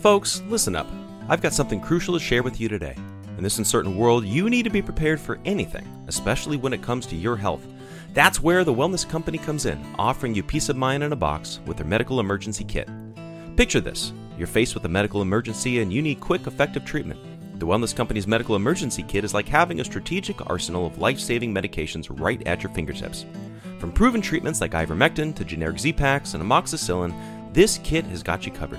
Folks, listen up. I've got something crucial to share with you today. In this uncertain world, you need to be prepared for anything, especially when it comes to your health. That's where The Wellness Company comes in, offering you peace of mind in a box with their medical emergency kit. Picture this. You're faced with a medical emergency and you need quick, effective treatment. The Wellness Company's medical emergency kit is like having a strategic arsenal of life-saving medications right at your fingertips. From proven treatments like ivermectin to generic Z-Paks and amoxicillin, this kit has got you covered.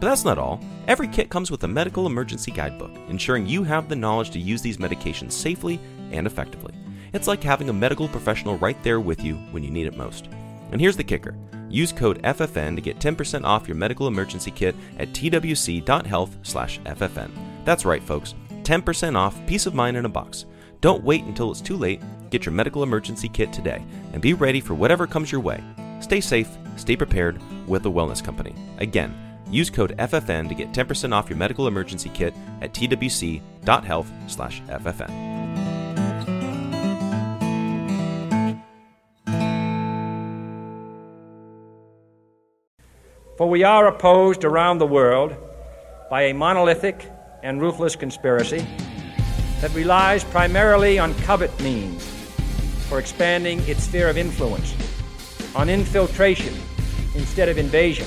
But that's not all. Every kit comes with a medical emergency guidebook, ensuring you have the knowledge to use these medications safely and effectively. It's like having a medical professional right there with you when you need it most. And here's the kicker. Use code FFN to get 10% off your medical emergency kit at twc.health/FFN. That's right, folks. 10% off, peace of mind in a box. Don't wait until it's too late. Get your medical emergency kit today and be ready for whatever comes your way. Stay safe, stay prepared with The Wellness Company. Again, use code FFN to get 10% off your medical emergency kit at twc.health/FFN. For we are opposed around the world by a monolithic and ruthless conspiracy that relies primarily on covert means for expanding its sphere of influence, on infiltration instead of invasion,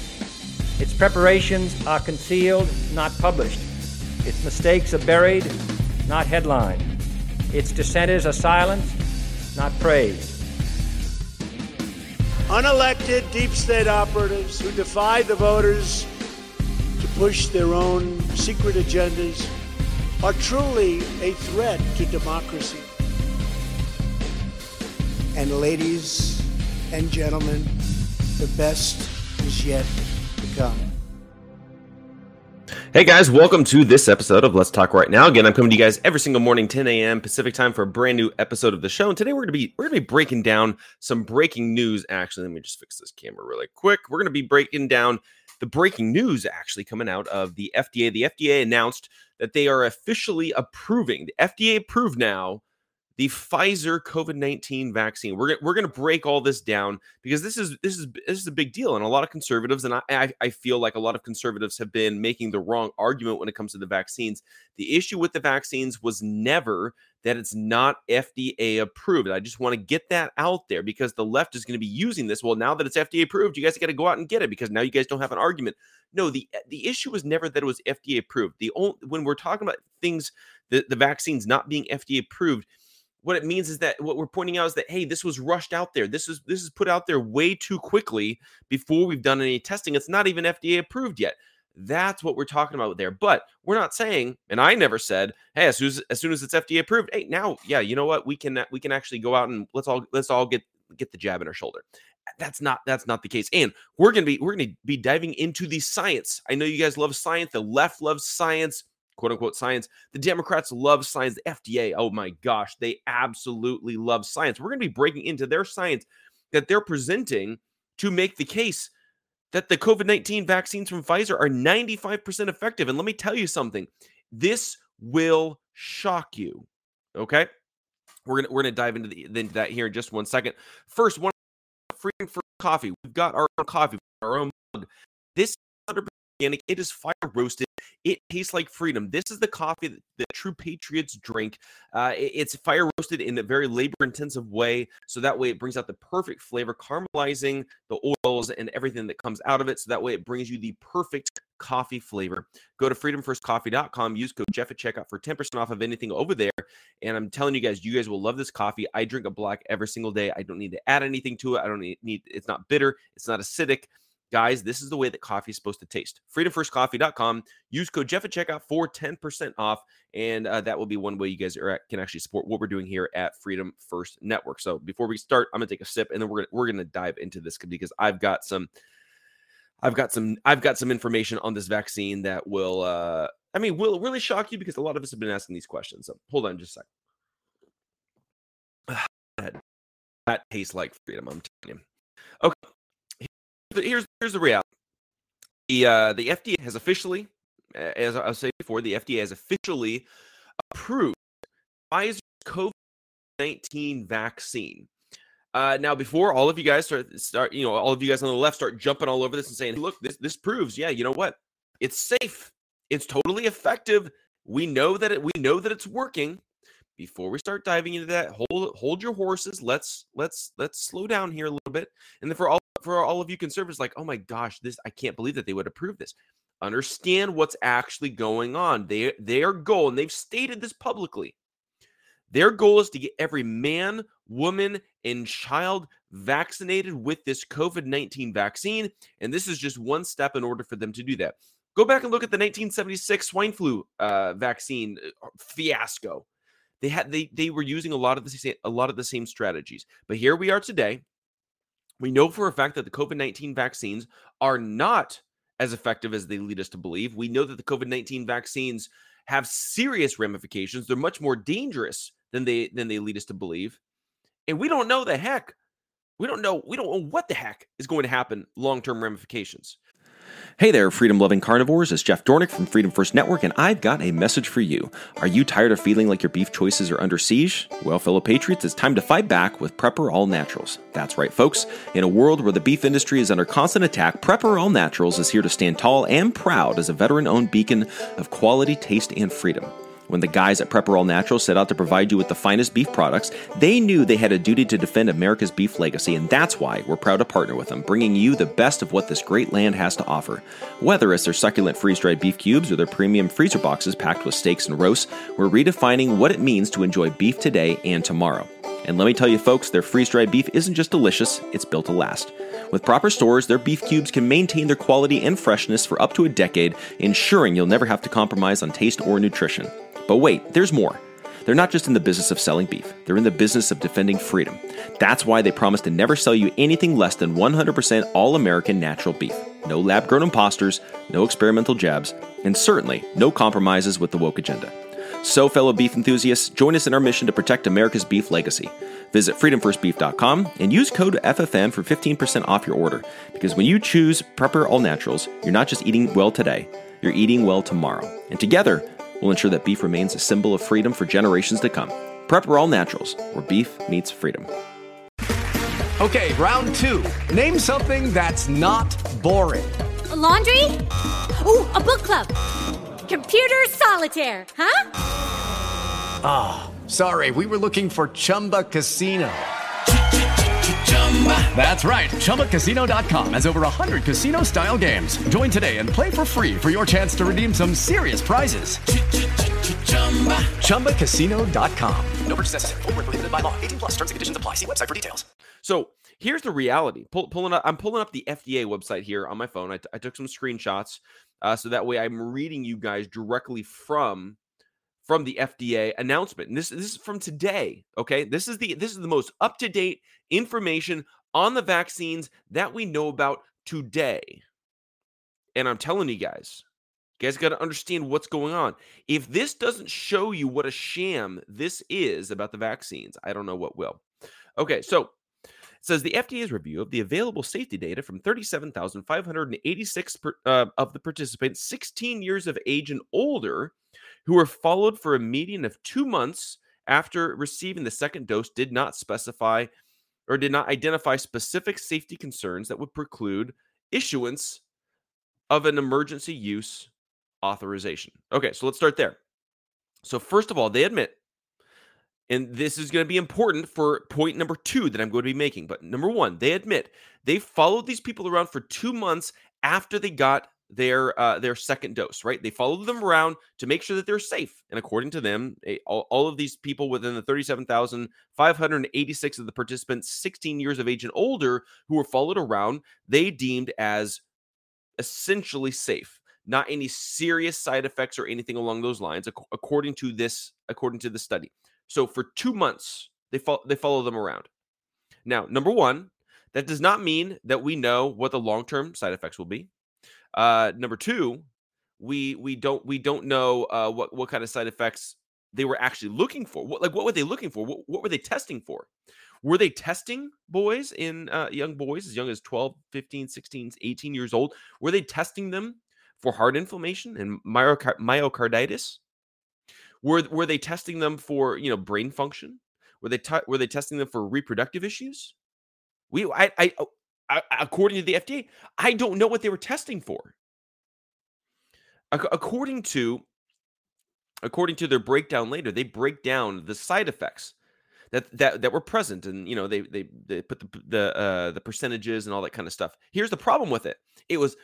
Its preparations are concealed, not published. Its mistakes are buried, not headlined. Its dissenters are silenced, not praised. Unelected deep state operatives who defy the voters to push their own secret agendas are truly a threat to democracy. And ladies and gentlemen, the best is yet to come. Hey guys, welcome to this episode of Let's Talk Right Now. Again, I'm coming to you guys every single morning, 10 a.m. Pacific time for a brand new episode of the show. And today we're gonna be breaking down some breaking news. Actually, let me just fix this camera really quick. We're gonna be breaking down the breaking news actually coming out of the FDA. The FDA announced that they are officially approving, the FDA approved now, the Pfizer COVID-19 vaccine. We're going to break all this down because this is a big deal. And a lot of conservatives, and I feel like a lot of conservatives have been making the wrong argument when it comes to the vaccines. The issue with the vaccines was never that it's not FDA approved. I just want to get that out there because the left is going to be using this. Well, now that it's FDA approved, you guys got to go out and get it because now you guys don't have an argument. No, the issue was never that it was FDA approved. The only, when we're talking about things, the vaccines not being FDA approved, what it means is that what we're pointing out is that, hey, this was rushed out there. This is put out there way too quickly before we've done any testing. It's not even FDA approved yet. That's what we're talking about there. But we're not saying, and I never said, hey, as soon as it's FDA approved, hey, now, yeah, you know what? We can actually go out and let's all get the jab in our shoulder. That's not the case. And we're gonna be diving into the science. I know you guys love science. The left loves science, quote unquote science. The Democrats love science. The FDA, oh my gosh, they absolutely love science. We're gonna be breaking into their science that they're presenting to make the case that the COVID-19 vaccines from Pfizer are 95% effective. And let me tell you something, this will shock you, okay? We're gonna dive into that here in just one second. First, one freaking for coffee. We've got our own coffee, our own mug. This is 100% organic. It is fire roasted. It tastes like freedom. This is the coffee that the true patriots drink. It's fire roasted in a very labor-intensive way, so that way it brings out the perfect flavor, caramelizing the oils and everything that comes out of it, so that way it brings you the perfect coffee flavor. Go to freedomfirstcoffee.com. Use code Jeff at checkout for 10% off of anything over there. And I'm telling you guys will love this coffee. I drink a black every single day. I don't need to add anything to it. It's not bitter. It's not acidic. Guys, this is the way that coffee is supposed to taste. FreedomFirstCoffee.com. Use code Jeff at checkout for 10% off. And that will be one way you guys can actually support what we're doing here at Freedom First Network. So before we start, I'm going to take a sip, and then we're going to dive into this because I've got some I've got some information on this vaccine that will really shock you, because a lot of us have been asking these questions. So hold on just a second. That tastes like freedom, I'm telling you. Okay, here's the reality. The FDA has officially, as I was saying before, the FDA has officially approved Pfizer's COVID-19 vaccine. Now, before all of you guys start, you know, all of you guys on the left start jumping all over this and saying, "Look, this proves, yeah, you know what? It's safe. It's totally effective. We know that it's working." Before we start diving into that, hold your horses. Let's slow down here a little bit. And then for all of you conservatives, like, "Oh my gosh, I can't believe that they would approve this." Understand what's actually going on. Their goal, and they've stated this publicly, their goal is to get every man, woman, and child vaccinated with this COVID-19 vaccine, and this is just one step in order for them to do that. Go back and look at the 1976 swine flu vaccine fiasco. They were using a lot of the same strategies, but here we are today. We know for a fact that the COVID-19 vaccines are not as effective as they lead us to believe. We know that the COVID-19 vaccines have serious ramifications. They're much more dangerous than they lead us to believe. And we don't know the heck. We don't know what the heck is going to happen, long-term ramifications. Hey there, freedom-loving carnivores. It's Jeff Dornick from Freedom First Network, and I've got a message for you. Are you tired of feeling like your beef choices are under siege? Well, fellow patriots, it's time to fight back with Prepper All Naturals. That's right, folks. In a world where the beef industry is under constant attack, Prepper All Naturals is here to stand tall and proud as a veteran-owned beacon of quality, taste, and freedom. When the guys at Prepper All Natural set out to provide you with the finest beef products, they knew they had a duty to defend America's beef legacy, and that's why we're proud to partner with them, bringing you the best of what this great land has to offer. Whether it's their succulent freeze-dried beef cubes or their premium freezer boxes packed with steaks and roasts, we're redefining what it means to enjoy beef today and tomorrow. And let me tell you, folks, their freeze-dried beef isn't just delicious, it's built to last. With proper stores, their beef cubes can maintain their quality and freshness for up to a decade, ensuring you'll never have to compromise on taste or nutrition. But wait, there's more. They're not just in the business of selling beef. They're in the business of defending freedom. That's why they promise to never sell you anything less than 100% all-American natural beef. No lab-grown imposters, no experimental jabs, and certainly no compromises with the woke agenda. So, fellow beef enthusiasts, join us in our mission to protect America's beef legacy. Visit freedomfirstbeef.com and use code FFN for 15% off your order. Because when you choose Prepper All Naturals, you're not just eating well today, you're eating well tomorrow. And together, we'll ensure that beef remains a symbol of freedom for generations to come. Prepper All Naturals, where beef meets freedom. Okay, round two. Name something that's not boring. A laundry? Ooh, a book club. Computer solitaire, huh? Ah, oh, sorry, we were looking for Chumba Casino. That's right, ChumbaCasino.com has over 100 casino-style games. Join today and play for free for your chance to redeem some serious prizes. ChumbaCasino.com. No purchase necessary. Void where prohibited by law. 18+. Terms and conditions apply. See website for details. So here's the reality. I'm pulling up the FDA website here on my phone. I took some screenshots so that way I'm reading you guys directly from the FDA announcement. And this is from today, okay? This is the most up-to-date information on the vaccines that we know about today. And I'm telling you guys got to understand what's going on. If this doesn't show you what a sham this is about the vaccines, I don't know what will. Okay, so it says the FDA's review of the available safety data from 37,586 of the participants 16 years of age and older who were followed for a median of 2 months after receiving the second dose did not specify or did not identify specific safety concerns that would preclude issuance of an emergency use authorization. Okay, so let's start there. So first of all, they admit, and this is going to be important for point number two that I'm going to be making. But number one, they admit they followed these people around for 2 months after they got their second dose, right? They followed them around to make sure that they're safe. And according to them, all of these people within the 37,586 of the participants 16 years of age and older who were followed around, they deemed as essentially safe. Not any serious side effects or anything along those lines, according to the study. So for 2 months, they follow them around. Now, number one, That does not mean that we know what the long-term side effects will be. Number two, we don't know what kind of side effects they were actually looking for. What were they looking for? What were they testing for? Were they testing boys young boys as young as 12, 15, 16, 18 years old? Were they testing them for heart inflammation and myocarditis? Were they testing them for, brain function? Were they testing them for reproductive issues? I according to the FDA, I don't know what they were testing for. According to their breakdown later, they break down the side effects that were present, and they put the percentages and all that kind of stuff. Here's the problem with it: it was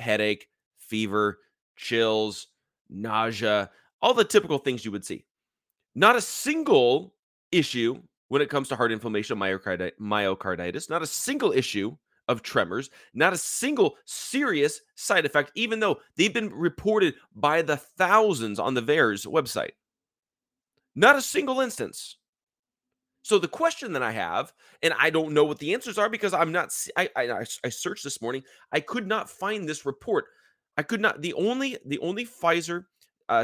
headache, fever, chills, nausea, all the typical things you would see. Not a single issue when it comes to heart inflammation, myocarditis, not a single issue of tremors, not a single serious side effect, even though they've been reported by the thousands on the VAERS website. Not a single instance. So the question that I have, and I don't know what the answers are because I'm not, I searched this morning. I could not find this report. I could not, the only Pfizer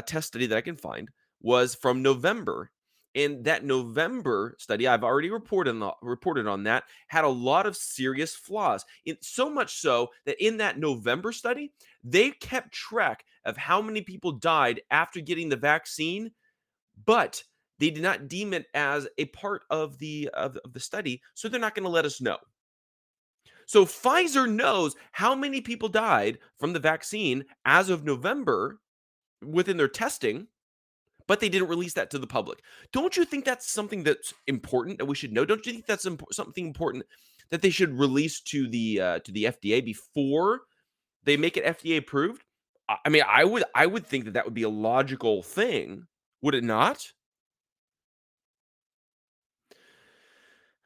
test study that I can find was from November. And that November study, I've already reported on that, had a lot of serious flaws. So much so that in that November study, they kept track of how many people died after getting the vaccine, but they did not deem it as a part of the study, so they're not going to let us know. So Pfizer knows how many people died from the vaccine as of November within their testing, but they didn't release that to the public. Don't you think that's something that's important that we should know? Don't you think that's something important that they should release to the FDA before they make it FDA approved? I mean, I would think that would be a logical thing, would it not?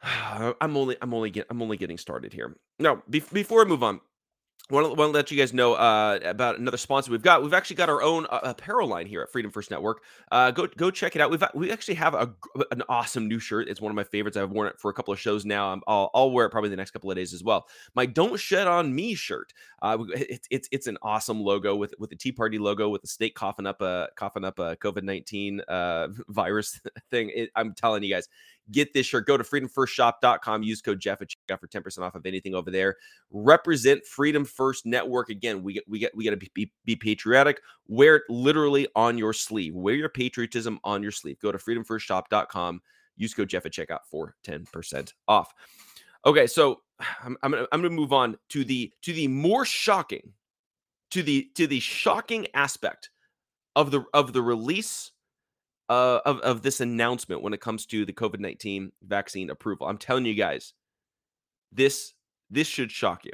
I'm only getting started here. No, before I move on, I want to let you guys know about another sponsor we've got. We've actually got our own apparel line here at Freedom First Network. Go check it out. We actually have an awesome new shirt. It's one of my favorites. I've worn it for a couple of shows now. I'll wear it probably the next couple of days as well. My "Don't Shed on Me" shirt. It's an awesome logo with the Tea Party logo, with the snake coughing up a COVID-19 virus thing. I'm telling you guys. Get this shirt. Go to freedomfirstshop.com. Use code Jeff at checkout for 10% off of anything over there. Represent Freedom First Network. Again, we got to be patriotic. Wear it literally on your sleeve. Wear your patriotism on your sleeve. Go to freedomfirstshop.com. Use code Jeff at checkout for 10% off. Okay, so I'm gonna move on to the more shocking, to the shocking aspect of the release of this announcement when it comes to the COVID-19 vaccine approval. I'm telling you guys, this should shock you.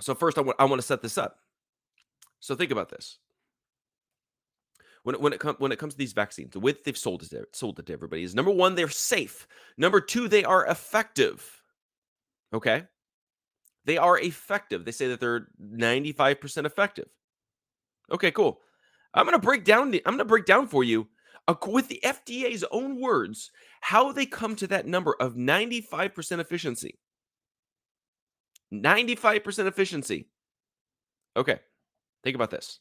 So first, I want to set this up. So think about this. When it comes to these vaccines, the way they've sold it to everybody is: number one, they're safe. Number two, they are effective. Okay, they are effective. They say that they're 95% effective. Okay, cool. I'm going to break down for you, with the FDA's own words, how they come to that number of 95% efficiency. 95% efficiency. Okay, think about this.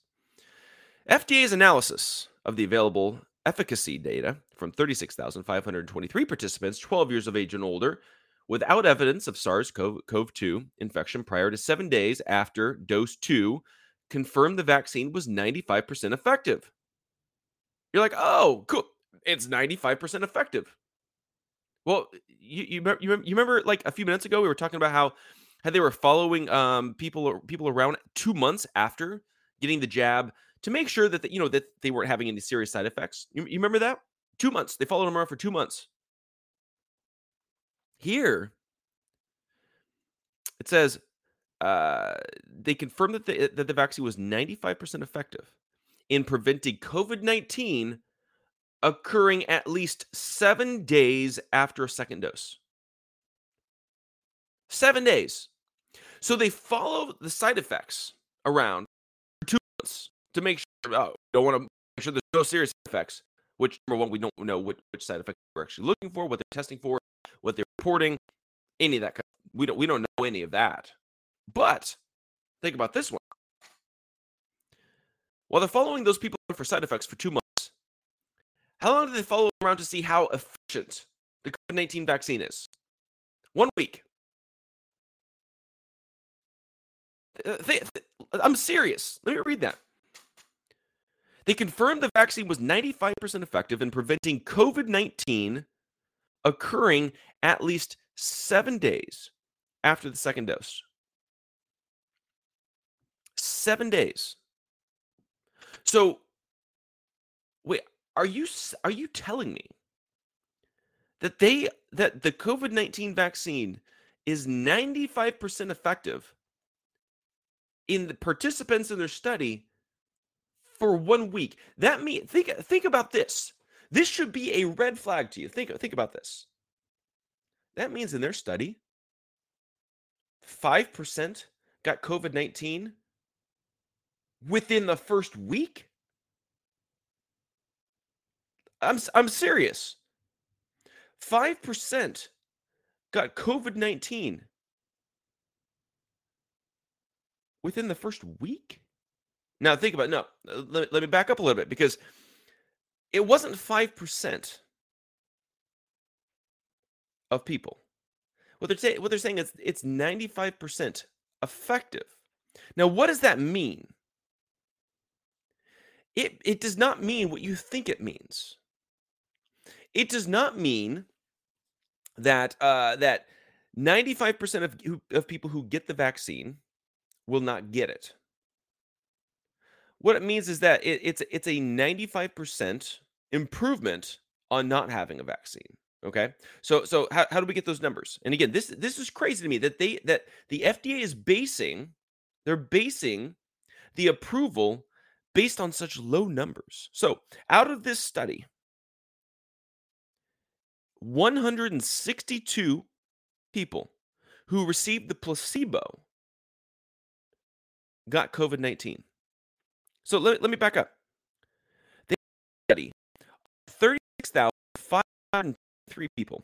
FDA's analysis of the available efficacy data from 36,523 participants 12 years of age and older without evidence of SARS-CoV-2 infection prior to 7 days after dose 2 confirmed the vaccine was 95% effective. You're like, oh, cool. It's 95% effective. Well, you remember, like, a few minutes ago, we were talking about how they were following people around 2 months after getting the jab to make sure that that they weren't having any serious side effects. You remember that? 2 months. They followed them around for 2 months. Here, it says, they confirmed that the vaccine was 95% effective in preventing COVID-19 occurring at least 7 days after a second dose. 7 days. So they follow the side effects around for 2 months to make sure, don't want to make sure there's no serious side effects, which, number one, we don't know which side effects we're actually looking for, what they're testing for, what they're importing any of that. We don't know any of that. But think about this one. While they're following those people for side effects for 2 months, how long do they follow around to see how efficient the COVID-19 vaccine is? 1 week. I'm serious. Let me read that. They confirmed the vaccine was 95% effective in preventing COVID-19 occurring at least 7 days after the second dose. 7 days. So, wait, are you telling me that the COVID-19 vaccine is 95% effective in the participants in their study for 1 week? That means, think about this. This should be a red flag to you. Think about this. That means in their study, 5% got COVID-19 within the first week? I'm serious. 5% got COVID-19 within the first week? Now think about it. No, let me back up a little bit, because it wasn't 5% of people. What they're saying is it's 95% effective. Now, what does that mean? It does not mean what you think it means. It does not mean that that 95% of people who get the vaccine will not get it. What it means is that it's a 95% improvement on not having a vaccine. Okay, so how do we get those numbers? And again, this is crazy to me that the FDA is basing the approval based on such low numbers. So out of this study, 162 people who received the placebo got COVID-19. So let me back up. They study 36,503 people.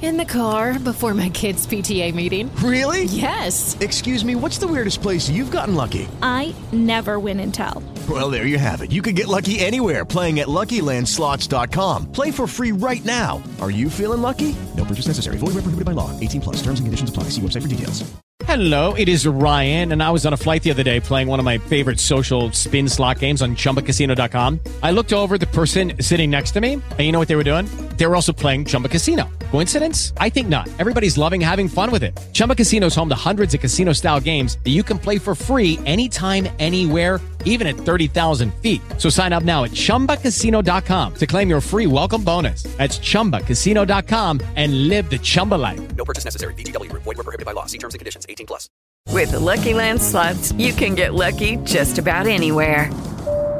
In the car before my kids' PTA meeting. Really? Yes. Excuse me, what's the weirdest place you've gotten lucky? I never win and tell. Well, there you have it. You can get lucky anywhere, playing at LuckyLandSlots.com. Play for free right now. Are you feeling lucky? No purchase necessary. Void where prohibited by law. 18 plus. Terms and conditions apply. See website for details. Hello, it is Ryan, and I was on a flight the other day playing one of my favorite social spin slot games on ChumbaCasino.com. I looked over at the person sitting next to me, and you know what they were doing? They were also playing Chumba Casino. Coincidence? I think not. Everybody's loving having fun with it. Chumba Casino is home to hundreds of casino-style games that you can play for free anytime, anywhere, even at 30,000 feet. So sign up now at ChumbaCasino.com to claim your free welcome bonus. That's ChumbaCasino.com and live the Chumba life. No purchase necessary. VGW. Void where prohibited by law. See terms and conditions. 18 plus. With Lucky Land Slots, you can get lucky just about anywhere.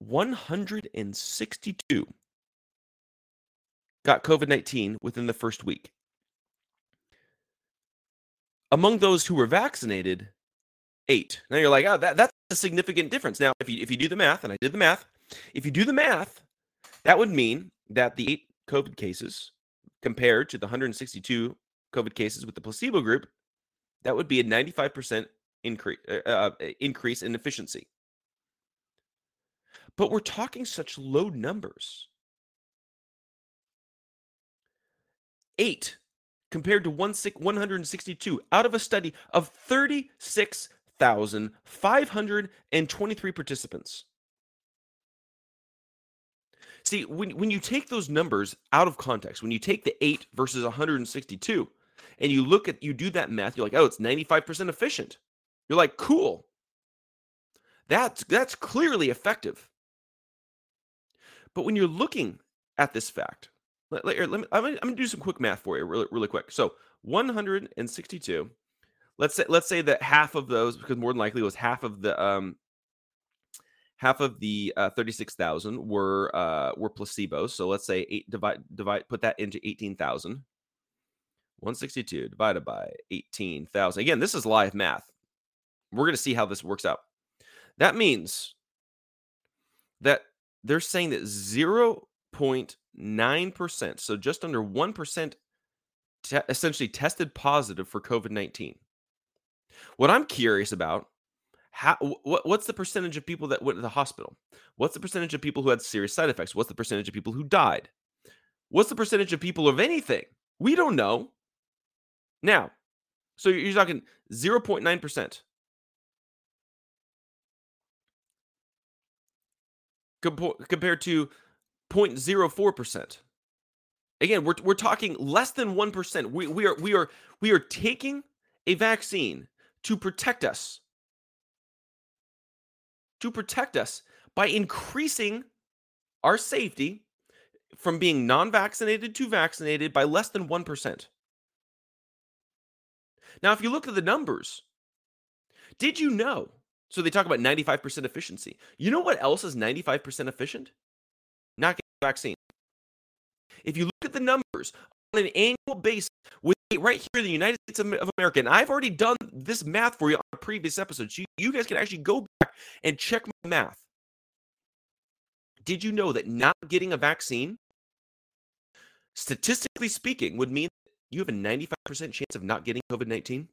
162 got COVID-19 within the first week. Among those who were vaccinated, 8. Now you're like, oh, that's a significant difference. Now, if you do the math, and I did the math, if you do the math, that would mean that the 8 COVID cases compared to the 162 COVID cases with the placebo group, that would be a 95% increase in efficiency. But we're talking such low numbers. 8 compared to 162 out of a study of 36,523 participants. See, when you take those numbers out of context, when you take the 8 versus 162 and you look at, you do that math, you're like, oh, it's 95% efficient. You're like, cool. That's clearly effective. But when you're looking at this fact, I'm going to do some quick math for you really quick. So 162, let's say that half of those, because more than likely it was half of the 36,000 were placebos. So let's say put that into 18,000. 162 divided by 18,000. Again, this is live math. We're going to see how this works out. That means that they're saying that 0.9%, so just under 1%, essentially tested positive for COVID-19. What I'm curious about, what's the percentage of people that went to the hospital? What's the percentage of people who had serious side effects? What's the percentage of people who died? What's the percentage of people of anything? We don't know. Now, so you're talking 0.9%. Compared to 0.04%. Again, we're talking less than 1%. We are taking a vaccine to protect us. To protect us by increasing our safety from being non-vaccinated to vaccinated by less than 1%. Now, if you look at the numbers, did you know? So they talk about 95% efficiency. You know what else is 95% efficient? Not getting the vaccine. If you look at the numbers on an annual basis, right here in the United States of America, and I've already done this math for you on a previous episode. So you guys can actually go back and check my math. Did you know that not getting a vaccine, statistically speaking, would mean that you have a 95% chance of not getting COVID-19?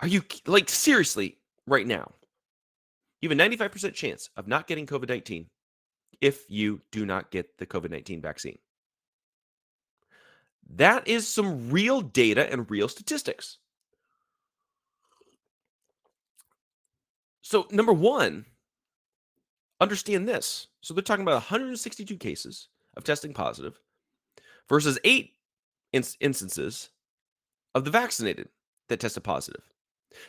Are you, like, seriously, right now, you have a 95% chance of not getting COVID-19 if you do not get the COVID-19 vaccine. That is some real data and real statistics. So, number one, understand this. So they're talking about 162 cases of testing positive versus 8 instances of the vaccinated that tested positive.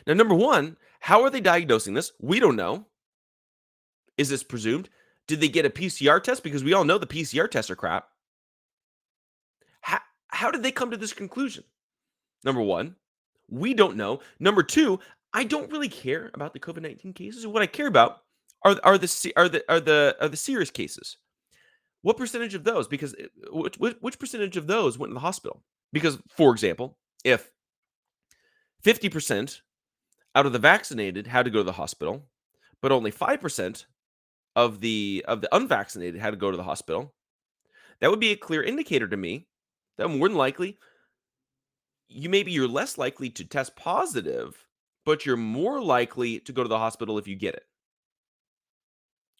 Now, number one, how are they diagnosing this? We don't know. Is this presumed? Did they get a PCR test? Because we all know the PCR tests are crap. How did they come to this conclusion? Number one, we don't know. Number two, I don't really care about the COVID-19 cases. What I care about are the serious cases. What percentage of those? Because which percentage of those went to the hospital? Because, for example, if 50% out of the vaccinated had to go to the hospital, but only 5% of the unvaccinated had to go to the hospital, that would be a clear indicator to me that more than likely you're less likely to test positive, but you're more likely to go to the hospital if you get it.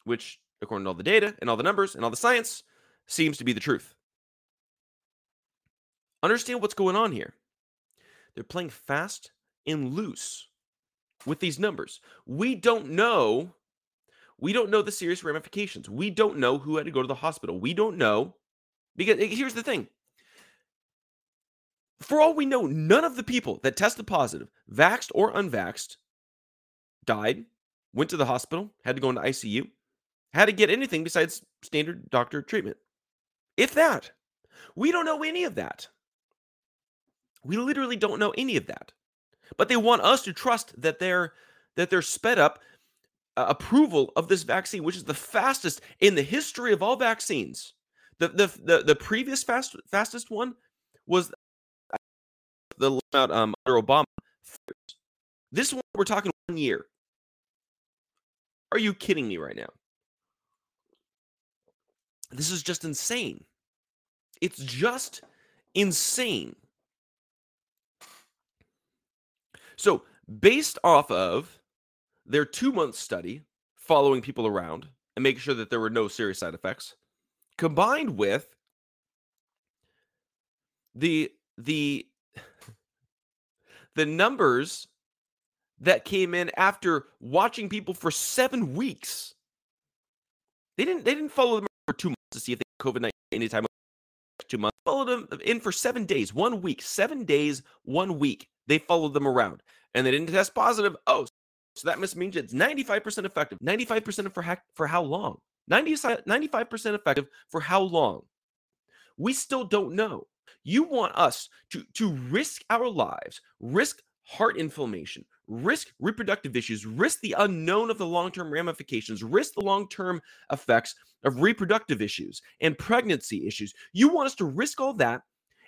Which, according to all the data and all the numbers and all the science, seems to be the truth. Understand what's going on here. They're playing fast and loose with these numbers. We don't know the serious ramifications. We don't know who had to go to the hospital. We don't know, because here's the thing. For all we know, none of the people that tested positive, vaxxed or unvaxxed, died, went to the hospital, had to go into ICU, had to get anything besides standard doctor treatment. If that, we don't know any of that. We literally don't know any of that, but they want us to trust that their sped up approval of this vaccine, which is the fastest in the history of all vaccines. The previous fastest one was the under Obama. This one, we're talking 1 year. Are you kidding me right now? This is just insane. It's just insane. So based off of their 2-month study following people around and making sure that there were no serious side effects, combined with the numbers that came in after watching people for 7 weeks. They didn't follow them for 2 months to see if they had COVID-19 anytime. 2 months, followed them in for 7 days, 1 week, 7 days, 1 week. They followed them around and they didn't test positive. Oh, so that must mean it's 95% effective. 95% for how long? 95% effective for how long? We still don't know. You want us to risk our lives, risk heart inflammation, risk reproductive issues, risk the unknown of the long-term ramifications, risk the long-term effects of reproductive issues and pregnancy issues. You want us to risk all that,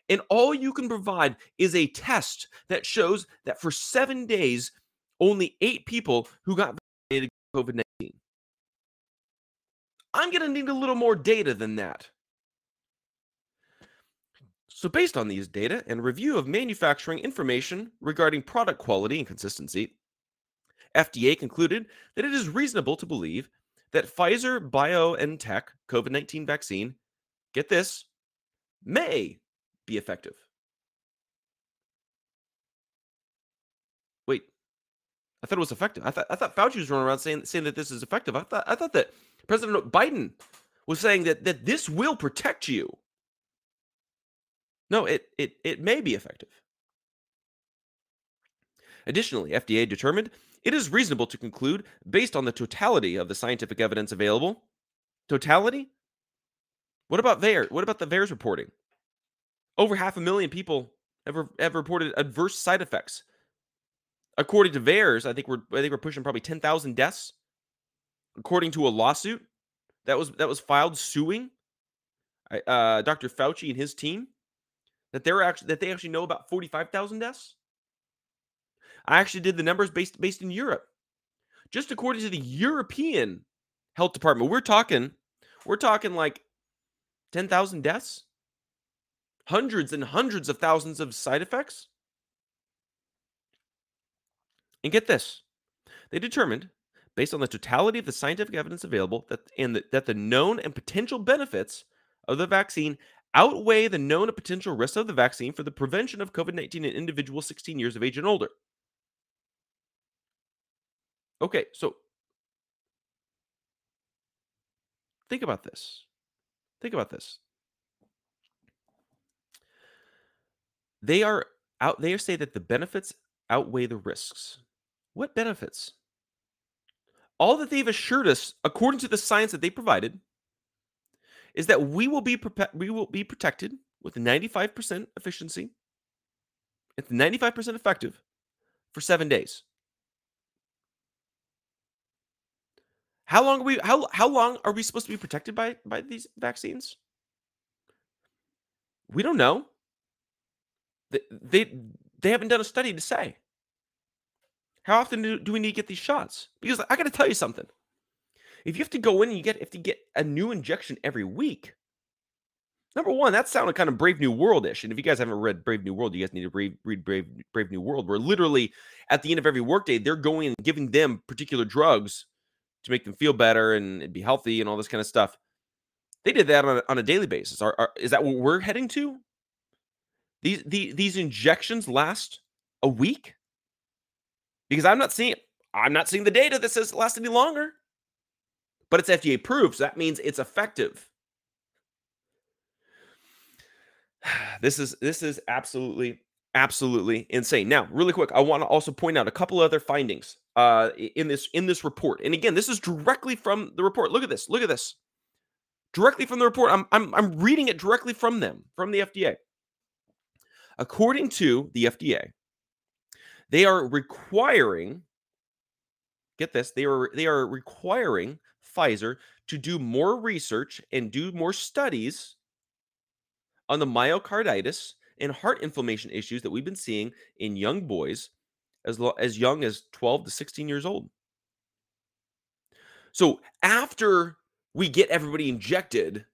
and all you can provide is a test that shows that for 7 days, only 8 people who got vaccinated got COVID-19. I'm going to need a little more data than that. So based on these data and review of manufacturing information regarding product quality and consistency, FDA concluded that it is reasonable to believe that Pfizer BioNTech COVID-19 vaccine, get this, may be effective. Wait, I thought it was effective. I thought Fauci was running around saying that this is effective. I thought that President Biden was saying that this will protect you. No, it may be effective. Additionally, FDA determined it is reasonable to conclude, based on the totality of the scientific evidence available. Totality? What about VAERS? What about the VAERS reporting? Over 500,000 people have reported adverse side effects. According to VAERS, I think we're pushing probably 10,000 deaths. According to a lawsuit that was filed suing Dr. Fauci and his team, that they actually know about 45,000 deaths. I actually did the numbers based in Europe. Just according to the European Health Department, we're talking like 10,000 deaths, hundreds and hundreds of thousands of side effects. And get this, they determined, based on the totality of the scientific evidence available, that the known and potential benefits of the vaccine outweigh the known and potential risks of the vaccine for the prevention of COVID-19 in individuals 16 years of age and older. Okay, so think about this. They are out there say that the benefits outweigh the risks. What benefits? All that they've assured us, according to the science that they provided, is that we will be protected with 95% efficiency. It's 95% effective for 7 days. How long are we supposed to be protected by these vaccines? We don't know. They haven't done a study to say. How often do we need to get these shots? Because I got to tell you something. If you have to go in and you have to get a new injection every week, number one, that sounded kind of Brave New World-ish. And if you guys haven't read Brave New World, you guys need to read Brave New World, where literally at the end of every workday, they're going and giving them particular drugs to make them feel better and be healthy and all this kind of stuff. They did that on a daily basis. Is that what we're heading to? These injections last a week? Because I'm not seeing the data that says it lasts any longer. But it's FDA approved, so that means it's effective. This is absolutely insane. Now, really quick, I want to also point out a couple other findings in this report. And again, this is directly from the report. Look at this. Directly from the report. I'm reading it directly from them, from the FDA. According to the FDA, they are requiring, get this, they are requiring Pfizer to do more research and do more studies on the myocarditis and heart inflammation issues that we've been seeing in young boys as young as 12 to 16 years old. So after we get everybody injected,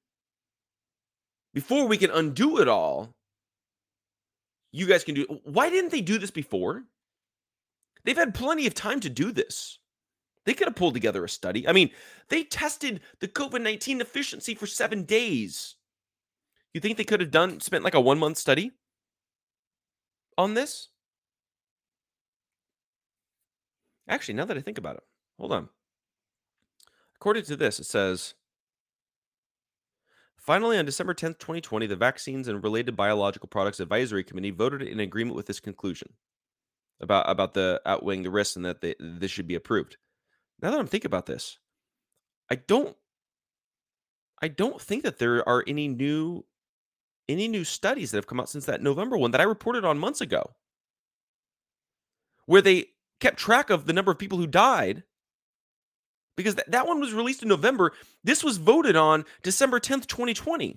before we can undo it all, you guys can do it. Why didn't they do this before? They've had plenty of time to do this. They could have pulled together a study. I mean, they tested the COVID-19 efficiency for 7 days. You think they could have spent like a 1 month study on this? Actually, now that I think about it, hold on. According to this, it says Finally, on December 10th, 2020, the Vaccines and Related Biological Products Advisory Committee voted in agreement with this conclusion about the outweighing the risks and that this should be approved. Now that I'm thinking about this, I don't think that there are any new studies that have come out since that November one that I reported on months ago, where they kept track of the number of people who died, because that one was released in November. This was voted on December 10th, 2020.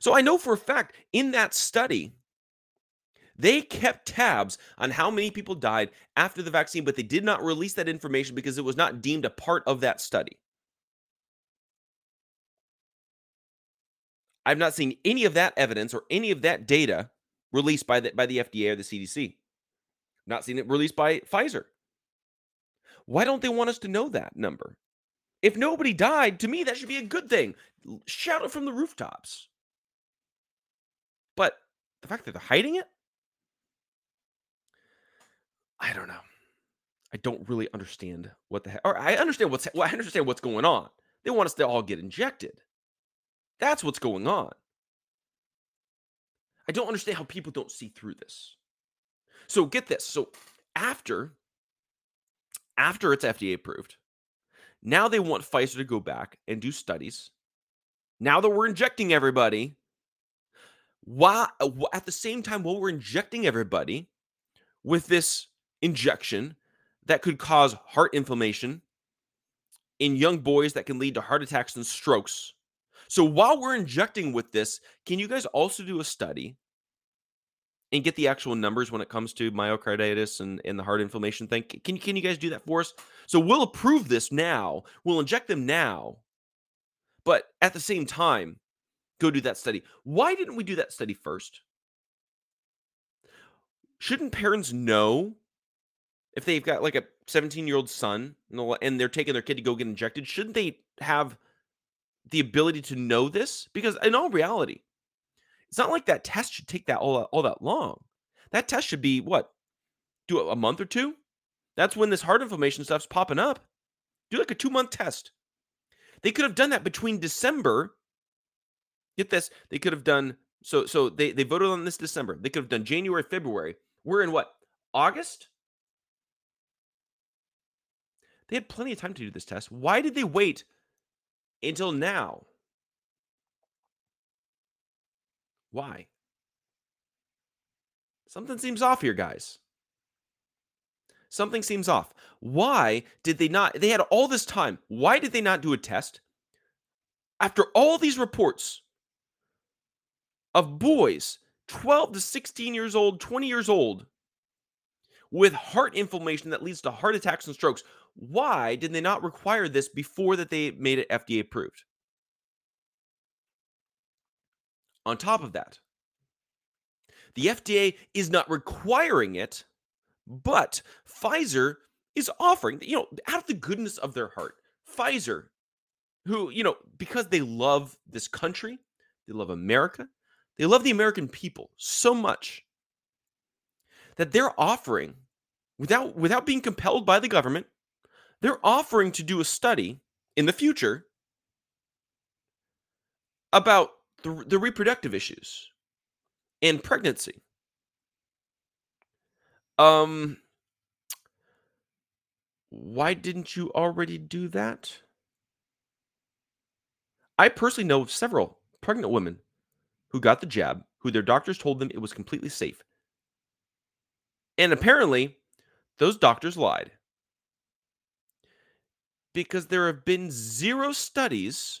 So I know for a fact in that study, they kept tabs on how many people died after the vaccine, but they did not release that information because it was not deemed a part of that study. I've not seen any of that evidence or any of that data released by the FDA or the CDC. Not seen it released by Pfizer. Why don't they want us to know that number? If nobody died, to me, that should be a good thing. Shout it from the rooftops. But the fact that they're hiding it? I don't know. I don't really understand what the heck. Or I understand what's going on. They want us to all get injected. That's what's going on. I don't understand how people don't see through this. So get this. So after it's FDA approved, now they want Pfizer to go back and do studies. Now that we're injecting everybody, while at the same time while we're injecting everybody with this injection that could cause heart inflammation in young boys that can lead to heart attacks and strokes. So while we're injecting with this, can you guys also do a study and get the actual numbers when it comes to myocarditis and the heart inflammation thing? Can you guys do that for us? So we'll approve this now. We'll inject them now. But at the same time, go do that study. Why didn't we do that study first? Shouldn't parents know if they've got like a 17-year-old son and they're taking their kid to go get injected? Shouldn't they have the ability to know this? Because in all reality, it's not like that test should take that all that long. That test should be a month or two. That's when this heart inflammation stuff's popping up. Do like a 2-month test. They could have done that between December. Get this, they could have done so they voted on this December. They could have done January, February. We're in August? They had plenty of time to do this test. Why did they wait until now? Why? Something seems off here, guys. Something seems off. Why did they not? They had all this time. Why did they not do a test? After all these reports of boys 12 to 16 years old, 20 years old, with heart inflammation that leads to heart attacks and strokes, why did they not require this before that they made it FDA approved? On top of that, the FDA is not requiring it, but Pfizer is offering, out of the goodness of their heart. Pfizer, who, because they love this country, they love America, they love the American people so much that they're offering, without being compelled by the government, they're offering to do a study in the future about the reproductive issues and pregnancy. Why didn't you already do that? I personally know of several pregnant women who got the jab, who their doctors told them it was completely safe. And apparently, those doctors lied, because there have been zero studies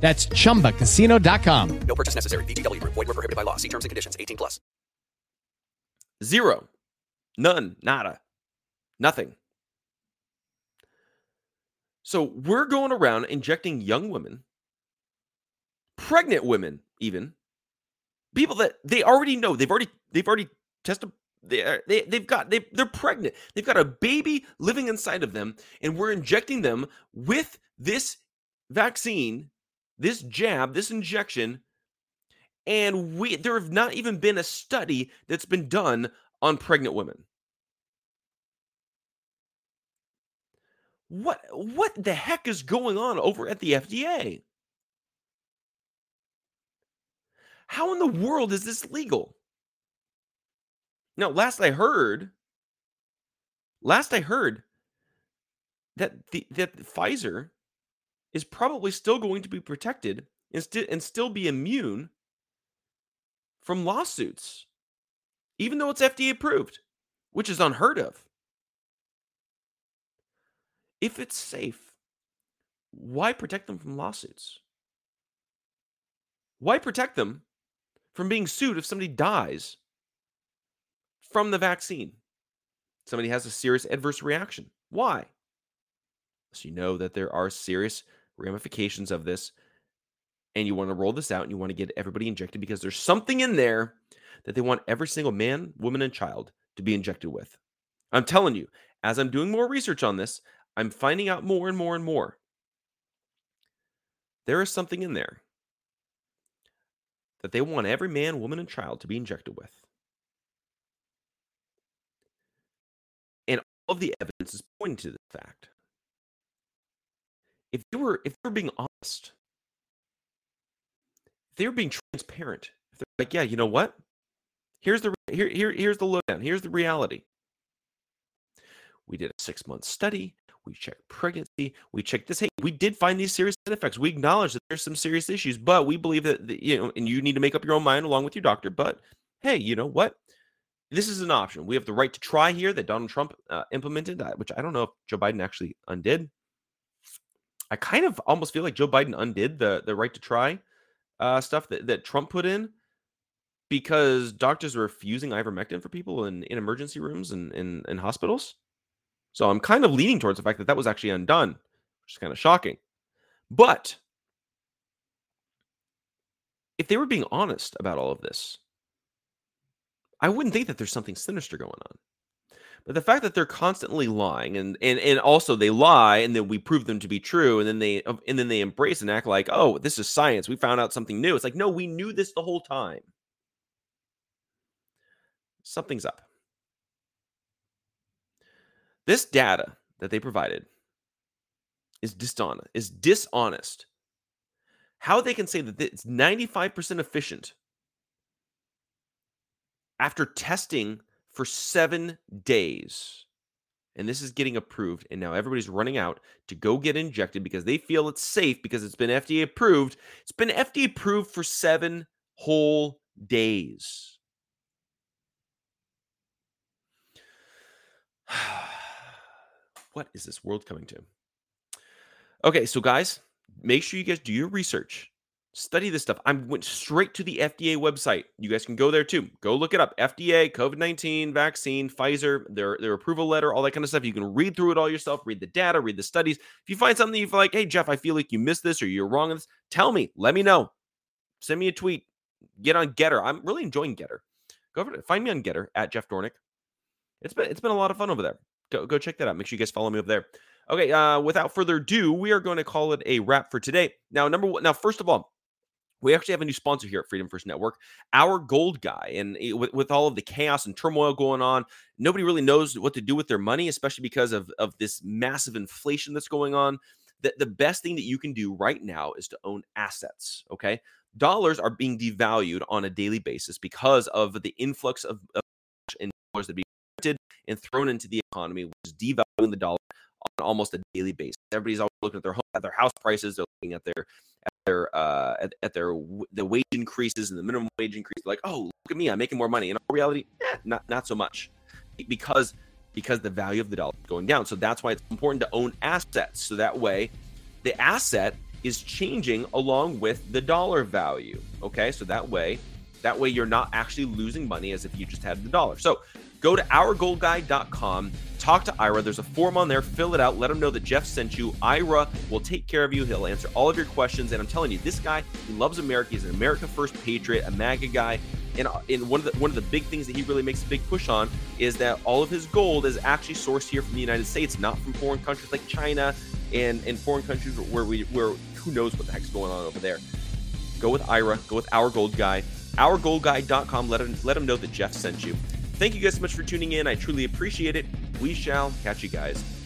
That's ChumbaCasino.com. No purchase necessary. VGW Group. Void where prohibited by law. See terms and conditions. 18+. Zero. None. Nada. Nothing. So we're going around injecting young women, pregnant women, even people that they already know, they've already tested, they're pregnant, they've got a baby living inside of them, and we're injecting them with this vaccine, this jab, this injection, and there have not even been a study that's been done on pregnant women. What the heck is going on over at the FDA? How in the world is this legal? Now, last I heard that Pfizer is probably still going to be protected and still be immune from lawsuits, even though it's FDA approved, which is unheard of. If it's safe, why protect them from lawsuits? Why protect them from being sued if somebody dies from the vaccine? Somebody has a serious adverse reaction. Why? So you know that there are serious ramifications of this, and you want to roll this out, and you want to get everybody injected because there's something in there that they want every single man, woman, and child to be injected with. I'm telling you, as I'm doing more research on this, I'm finding out more and more and more. There is something in there that they want every man, woman, and child to be injected with. And all of the evidence is pointing to this fact. If they were being honest, if they were being transparent, if they're like, yeah, you know what? Here's the lowdown, here's the reality. We did a 6-month study. We checked pregnancy. We checked this. Hey, we did find these serious side effects. We acknowledge that there's some serious issues, but we believe that, you know, and you need to make up your own mind along with your doctor. But hey, you know what? This is an option. We have the right to try here that Donald Trump implemented, which I don't know if Joe Biden actually undid. I kind of almost feel like Joe Biden undid the right to try stuff that Trump put in, because doctors are refusing ivermectin for people in emergency rooms and in hospitals. So I'm kind of leaning towards the fact that that was actually undone, which is kind of shocking. But if they were being honest about all of this, I wouldn't think that there's something sinister going on. But the fact that they're constantly lying, and also they lie, and then we prove them to be true, and then they embrace and act like, oh, this is science. We found out something new. It's like, no, we knew this the whole time. Something's up. This data that they provided is dishonest. How they can say that it's 95% efficient after testing for 7 days, and this is getting approved, and now everybody's running out to go get injected because they feel it's safe because it's been FDA approved. It's been FDA approved for 7 whole days. What is this world coming to? Okay, so guys, make sure you guys do your research. Study this stuff. I went straight to the FDA website. You guys can go there too. Go look it up. FDA, COVID-19, vaccine, Pfizer, their approval letter, all that kind of stuff. You can read through it all yourself, read the data, read the studies. If you find something you feel like, hey, Jeff, I feel like you missed this or you're wrong on this, tell me. Let me know. Send me a tweet. Get on Getter. I'm really enjoying Getter. Go over to find me on Getter at Jeff Dornick. It's been a lot of fun over there. Go check that out. Make sure you guys follow me up there. Okay, without further ado, we are going to call it a wrap for today. Now, first of all, we actually have a new sponsor here at Freedom First Network, Our Gold Guy. And with all of the chaos and turmoil going on, nobody really knows what to do with their money, especially because of this massive inflation that's going on. The best thing that you can do right now is to own assets, okay? Dollars are being devalued on a daily basis because of the influx of cash and dollars that be and thrown into the economy, which is devaluing the dollar on almost a daily basis. Everybody's always looking at their house prices. They're looking at their wage increases and the minimum wage increase. Like, oh, look at me, I'm making more money. In all reality, not so much, because the value of the dollar is going down. So that's why it's important to own assets. So that way, the asset is changing along with the dollar value. Okay, so that way, That way you're not actually losing money as if you just had the dollar. So go to ourgoldguy.com, talk to Ira. There's a form on there, fill it out, let him know that Jeff sent you. Ira will take care of you. He'll answer all of your questions. And I'm telling you, this guy, he loves America. He's an America First patriot, a MAGA guy. And one of the big things that he really makes a big push on is that all of his gold is actually sourced here from the United States, not from foreign countries like China and foreign countries where who knows what the heck's going on over there. Go with Ira. Go with Our Gold Guy. OurGoldGuy.com. Let him know that Jeff sent you. Thank you guys so much for tuning in. I truly appreciate it. We shall catch you guys